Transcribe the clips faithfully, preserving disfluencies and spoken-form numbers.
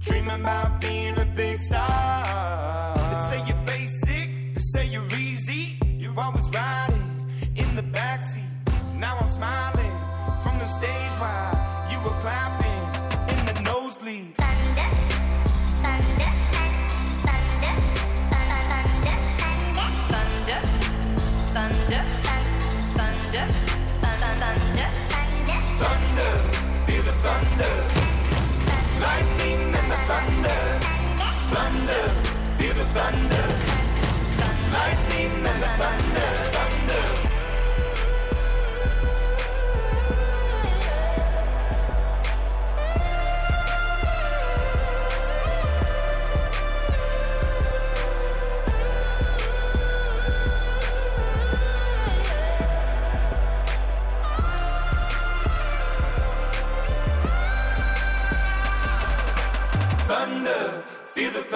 Dreaming about being a big star. They say you're basic, they say you're easy. You're always riding in the backseat. Now I'm smiling from the stage while you were clapping in the nosebleeds. Thunder, thunder, thunder, thunder, thunder, thunder, thunder. Thunder, feel the thunder, lightning and the thunder. Thunder, feel the thunder, lightning and the thunder. Thunder. Thunder, feel the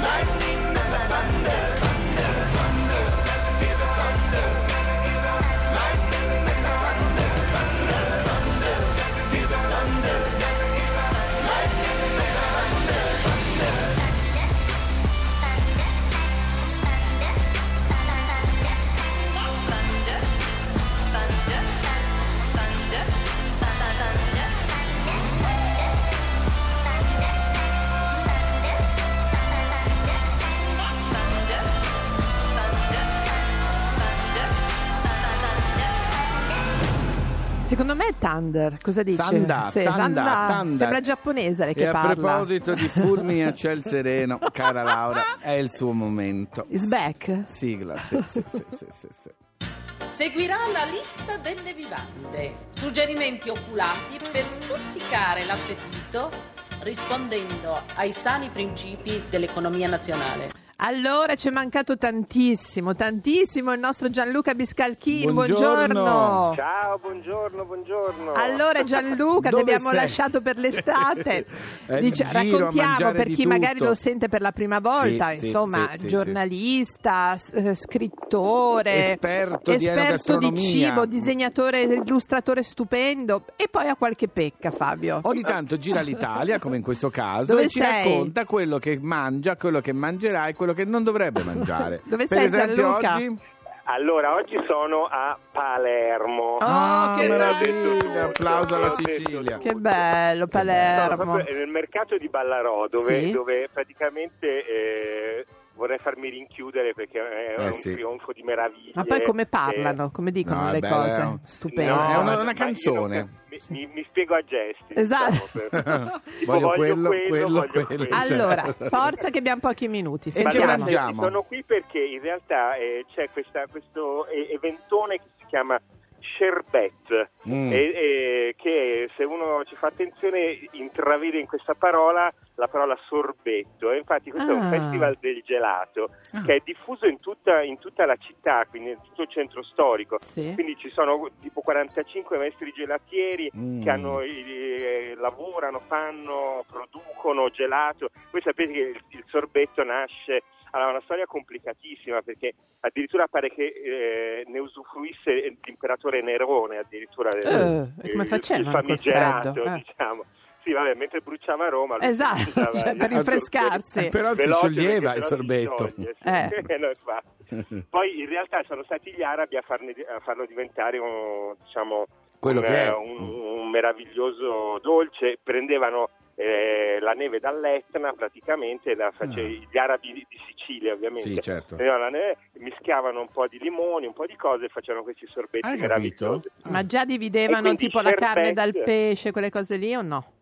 lightning and the thunder. Thunder, thunder, feel the thunder, lightning and the thunder. Thunder, thunder, feel the thunder. Secondo me è Thunder, cosa dice? Thunder, sì, Thunder, Thunder. Sembra giapponese lei che e parla. A proposito di fulmini a ciel sereno, cara Laura, è il suo momento. Is back? Sigla, sì, sì, sì, sì, sì, sì. Seguirà la lista delle vivande. Suggerimenti oculati per stuzzicare l'appetito rispondendo ai sani principi dell'economia nazionale. Allora, ci è mancato tantissimo, tantissimo il nostro Gianluca Biscalchini, buongiorno. buongiorno. Ciao, buongiorno, buongiorno. Allora Gianluca, ti abbiamo sei? lasciato per l'estate, Dice, raccontiamo per chi tutto. magari lo sente per la prima volta, sì, insomma, sì, sì, giornalista, sì, sì. scrittore, esperto, esperto di, di cibo, disegnatore, illustratore stupendo e poi ha qualche pecca, Fabio. Ogni tanto gira l'Italia, come in questo caso, Dove e sei? ci racconta quello che mangia, quello che mangerà e quello che non dovrebbe mangiare. Dove per stai, esempio, Gianluca? Oggi? Allora, oggi sono a Palermo. Oh, oh che meraviglia! Applauso alla Sicilia. Che bello, Palermo. No, nel mercato di Ballarò, dove, sì? dove praticamente eh, vorrei farmi rinchiudere perché è eh, un sì. trionfo di meraviglia. Ma poi come parlano, e... come dicono no, le beh, cose? No. Stupendo. No, è una, una canzone. Mi, mi, mi spiego a gesti, esatto, diciamo, voglio, voglio quello, quello, quello, voglio quello, quello. Allora, forza che abbiamo pochi minuti, e che mangiamo? Sono qui perché in realtà eh, c'è questa, questo eventone che si chiama Sherbet, mm. e, e, che se uno ci fa attenzione intravede in questa parola la parola sorbetto, e infatti questo ah. è un festival del gelato ah. che è diffuso in tutta, in tutta la città, quindi in tutto il centro storico, sì. quindi ci sono tipo quarantacinque maestri gelatieri mm. che hanno, eh, lavorano, fanno, producono gelato. Voi sapete che il, il sorbetto nasce Allora, una storia complicatissima, perché addirittura pare che eh, ne usufruisse l'imperatore Nerone, addirittura uh, eh, come faceva, il famigerato, eh. diciamo. Sì, vabbè, mentre bruciava Roma... Esatto, cioè, per rinfrescarsi. Però si scioglieva il sorbetto. Eh. No, poi in realtà sono stati gli arabi a, farne, a farlo diventare un, diciamo, quello un, che è. Un, un meraviglioso dolce. Prendevano eh, la neve dall'Etna praticamente, la face... ah. gli arabi di Sicilia ovviamente. Sì, certo. Prendevano la neve, mischiavano un po' di limoni, un po' di cose e facevano questi sorbetti Hai meravigliosi. Ah. Ma già dividevano tipo la carne dal pesce, quelle cose lì o no?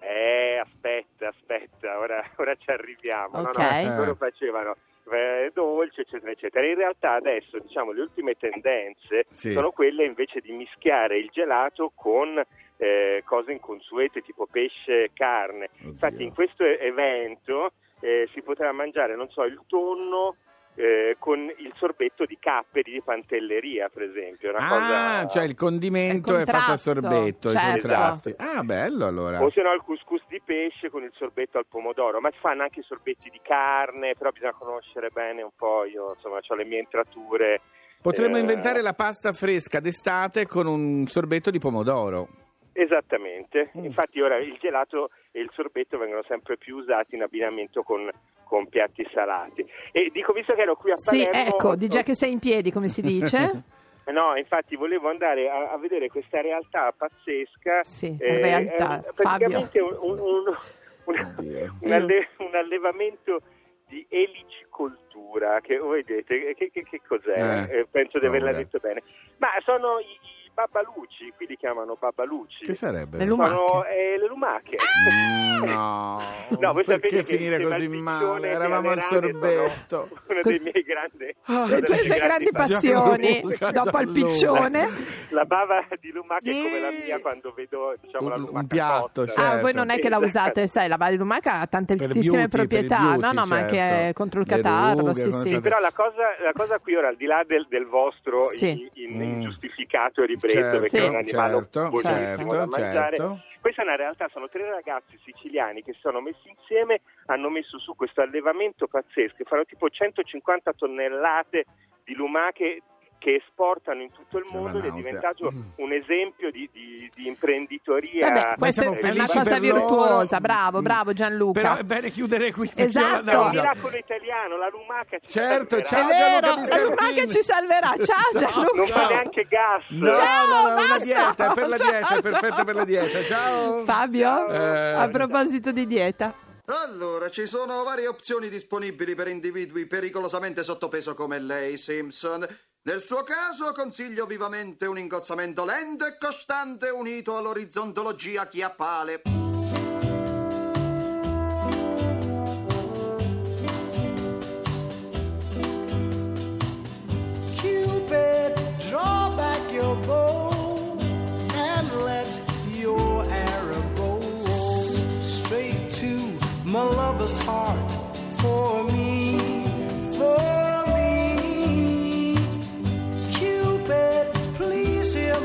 Eh, aspetta, aspetta, ora, ora ci arriviamo. Okay. No, no, loro facevano eh, dolce, eccetera, eccetera. In realtà adesso, diciamo, le ultime tendenze sì. sono quelle invece di mischiare il gelato con eh, cose inconsuete, tipo pesce e carne. Oddio. Infatti in questo evento eh, si poteva mangiare, non so, il tonno Eh, con il sorbetto di capperi di Pantelleria, per esempio. Una ah, cosa... cioè il condimento è fatto al sorbetto, certo. Ah, bello, allora. O se no il couscous di pesce con il sorbetto al pomodoro, ma si fanno anche sorbetti di carne, però bisogna conoscere bene un po', io insomma ho le mie intrature. Potremmo eh... inventare la pasta fresca d'estate con un sorbetto di pomodoro. Esattamente, mm. infatti ora il gelato e il sorbetto vengono sempre più usati in abbinamento con... con piatti salati. E dico, visto che ero qui a Palermo... Sì, ecco, di già che sei in piedi, come si dice? No, infatti volevo andare a, a vedere questa realtà pazzesca. Sì, eh, realtà, è praticamente Fabio. Un, un, un, un, alle, un allevamento di elicicoltura, che voi vedete, che, che, che cos'è? Eh, eh, penso di averla detto bene. Ma sono i Babalucci, qui li chiamano Babalucci. Che sarebbe? Le lumache. Sono, eh, le lumache. Ah! No, no, voi perché finire così male? Eravamo al sorbetto. Sono, uno dei miei grandi, oh, delle tue grandi, grandi passioni, Gianluca, dopo il piccione. La bava di lumaca è come la mia quando vedo, diciamo, un, la lumaca. Un piatto, certo. Ah, voi non è che la usate, sai, la bava di lumaca ha tantissime proprietà, beauty, no, no, certo. Ma anche contro il catarro, rughe, sì, sì. Però la cosa, la cosa qui ora, al di là del, del vostro sì. in, in, mm. ingiustificato e ripetuto, certo, perché sì. è un animale certo, certo, da mangiare. Certo. Questa è una realtà, sono tre ragazzi siciliani che si sono messi insieme, hanno messo su questo allevamento pazzesco, fanno tipo centocinquanta tonnellate di lumache che esportano in tutto il mondo ed è diventato un esempio di, di, di imprenditoria. Vabbè, questa è una cosa virtuosa, bravo, bravo Gianluca. Però è bene chiudere qui. Esatto. Il miracolo italiano, la lumaca ci certo, salverà. Certo, ciao Gianluca, la lumaca ci salverà, ciao Gianluca. Non fa neanche gas. No, ciao, no, no, una dieta, per la ciao, dieta, ciao. È perfetta per la dieta, ciao. Fabio, eh. a proposito di dieta. Allora, ci sono varie opzioni disponibili per individui pericolosamente sottopeso come lei, Simpson. Nel suo caso consiglio vivamente un ingozzamento lento e costante unito all'orizzontologia chiappale. Cupid, draw back your bow and let your arrow go straight to my lover's heart for me, for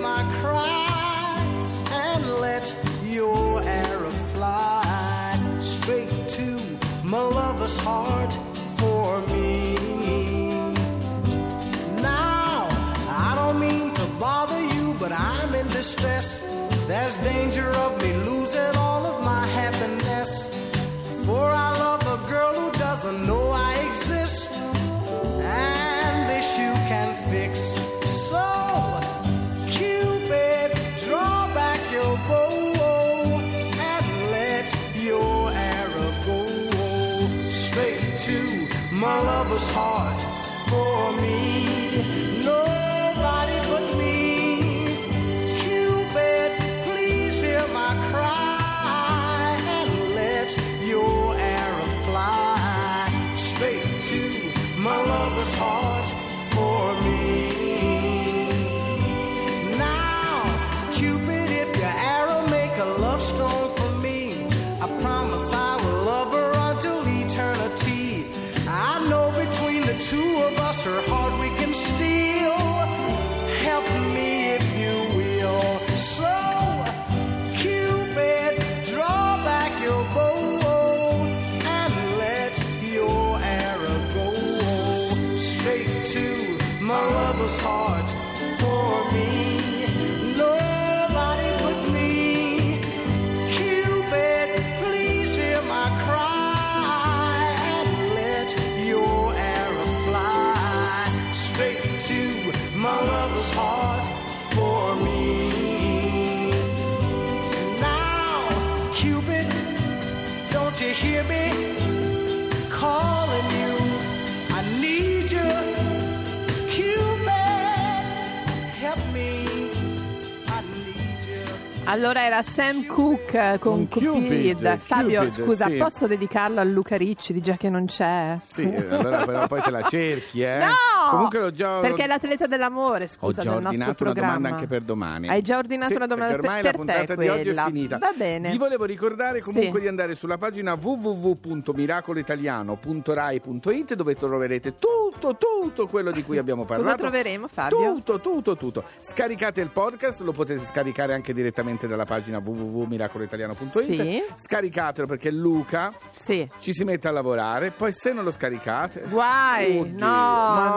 my cry and let your arrow fly straight to my lover's heart for me. Now, I don't mean to bother you, but I'm in distress. There's danger of me losing all of my happiness. For I love a girl who doesn't know I exist, and this you can fix. So my lover's heart for me, nobody but me. Cupid, please hear my cry and let your arrow fly straight to my lover's heart for me. Now, Cupid, if your arrow make a love stone for me, I promise I will love her until eternity. Two of us, her heart we can steal. was hard for me. Nobody but me. Cupid, please hear my cry and let your arrow fly straight to my lover's heart for me. And now, Cupid, don't you hear me calling you? I need you. Allora era Sam Cooke con, con Cupid. Cupid. Fabio, Cupid, scusa, sì. Posso dedicarlo a Luca Ricci, già che non c'è? Sì, allora però poi te la cerchi, eh? No! Comunque l'ho già... Perché è l'atleta dell'amore, scusa, del nostro programma. Ho già ordinato una domanda anche per domani. Hai già ordinato sì, una domanda per, per te, ormai la puntata di oggi è finita. Va bene. Vi volevo ricordare comunque sì. di andare sulla pagina w w w punto miracolo italiano punto rai punto i t, dove troverete tutto, tutto quello di cui abbiamo parlato. Cosa troveremo, Fabio? Tutto, tutto, tutto. Scaricate il podcast, lo potete scaricare anche direttamente dalla pagina w w w punto miracolo italiano punto i t, sì. Scaricatelo perché Luca sì. ci si mette a lavorare, poi se non lo scaricate guai, oddio, no, ma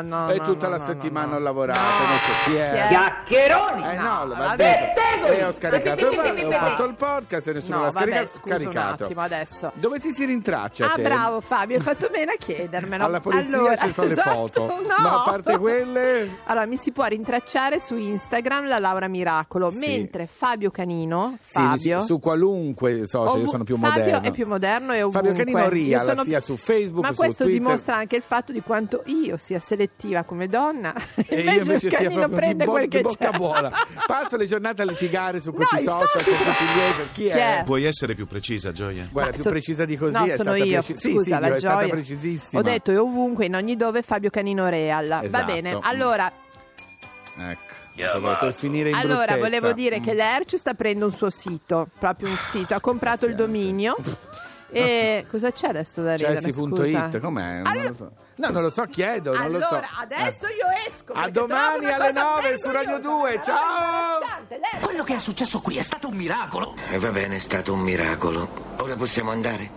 no, no, no, è tutta no, la no, settimana no, no. ho lavorato, no. non so chi è chiacchieroni, eh no, no va bene, e ho scaricato, ho fatto il podcast e nessuno no, l'ha vabbè, scaricato, scaricato. Un attimo, adesso dove ti si rintraccia? Ah te? Bravo Fabio, hai fatto bene a chiedermelo. Alla polizia allora, ci sono esatto, le foto no. ma a parte quelle allora mi si può rintracciare su Instagram, la Laura Miracolo, sì. mentre Fabio Canino, Fabio. Sì, su qualunque social, Ovu- io sono più Fabio moderno. Fabio è più moderno e ovunque. Fabio Canino ria, sono... sia su Facebook, ma su Twitter. Ma questo dimostra anche il fatto di quanto io sia selettiva come donna e invece, io invece Canino prende bo- quel che bocca c'è. Buona. Passo le giornate a litigare su questi no, social, infatti... con questi miei, chi, chi è? è? Puoi essere più precisa, Gioia? Guarda, ma più so... precisa di così no, è stata io. Preci... Scusa, sì, sì, la è Gioia. Stata precisissima. Ho detto e ovunque, in ogni dove, Fabio Canino Real. Esatto. Va bene, allora... Ecco. Per finire in allora bruttezza. Volevo dire mm. che l'Erc sta aprendo un suo sito, proprio un sito, ha comprato il dominio e cosa c'è adesso da ridere? Chelsea punto it, com'è? Allora... Non lo so. No, non lo so, chiedo, non allora, lo so. Allora, adesso eh. io esco. A domani alle nove su Radio due, ciao! Quello che è successo qui è stato un miracolo. E eh, va bene, è stato un miracolo. Ora possiamo andare?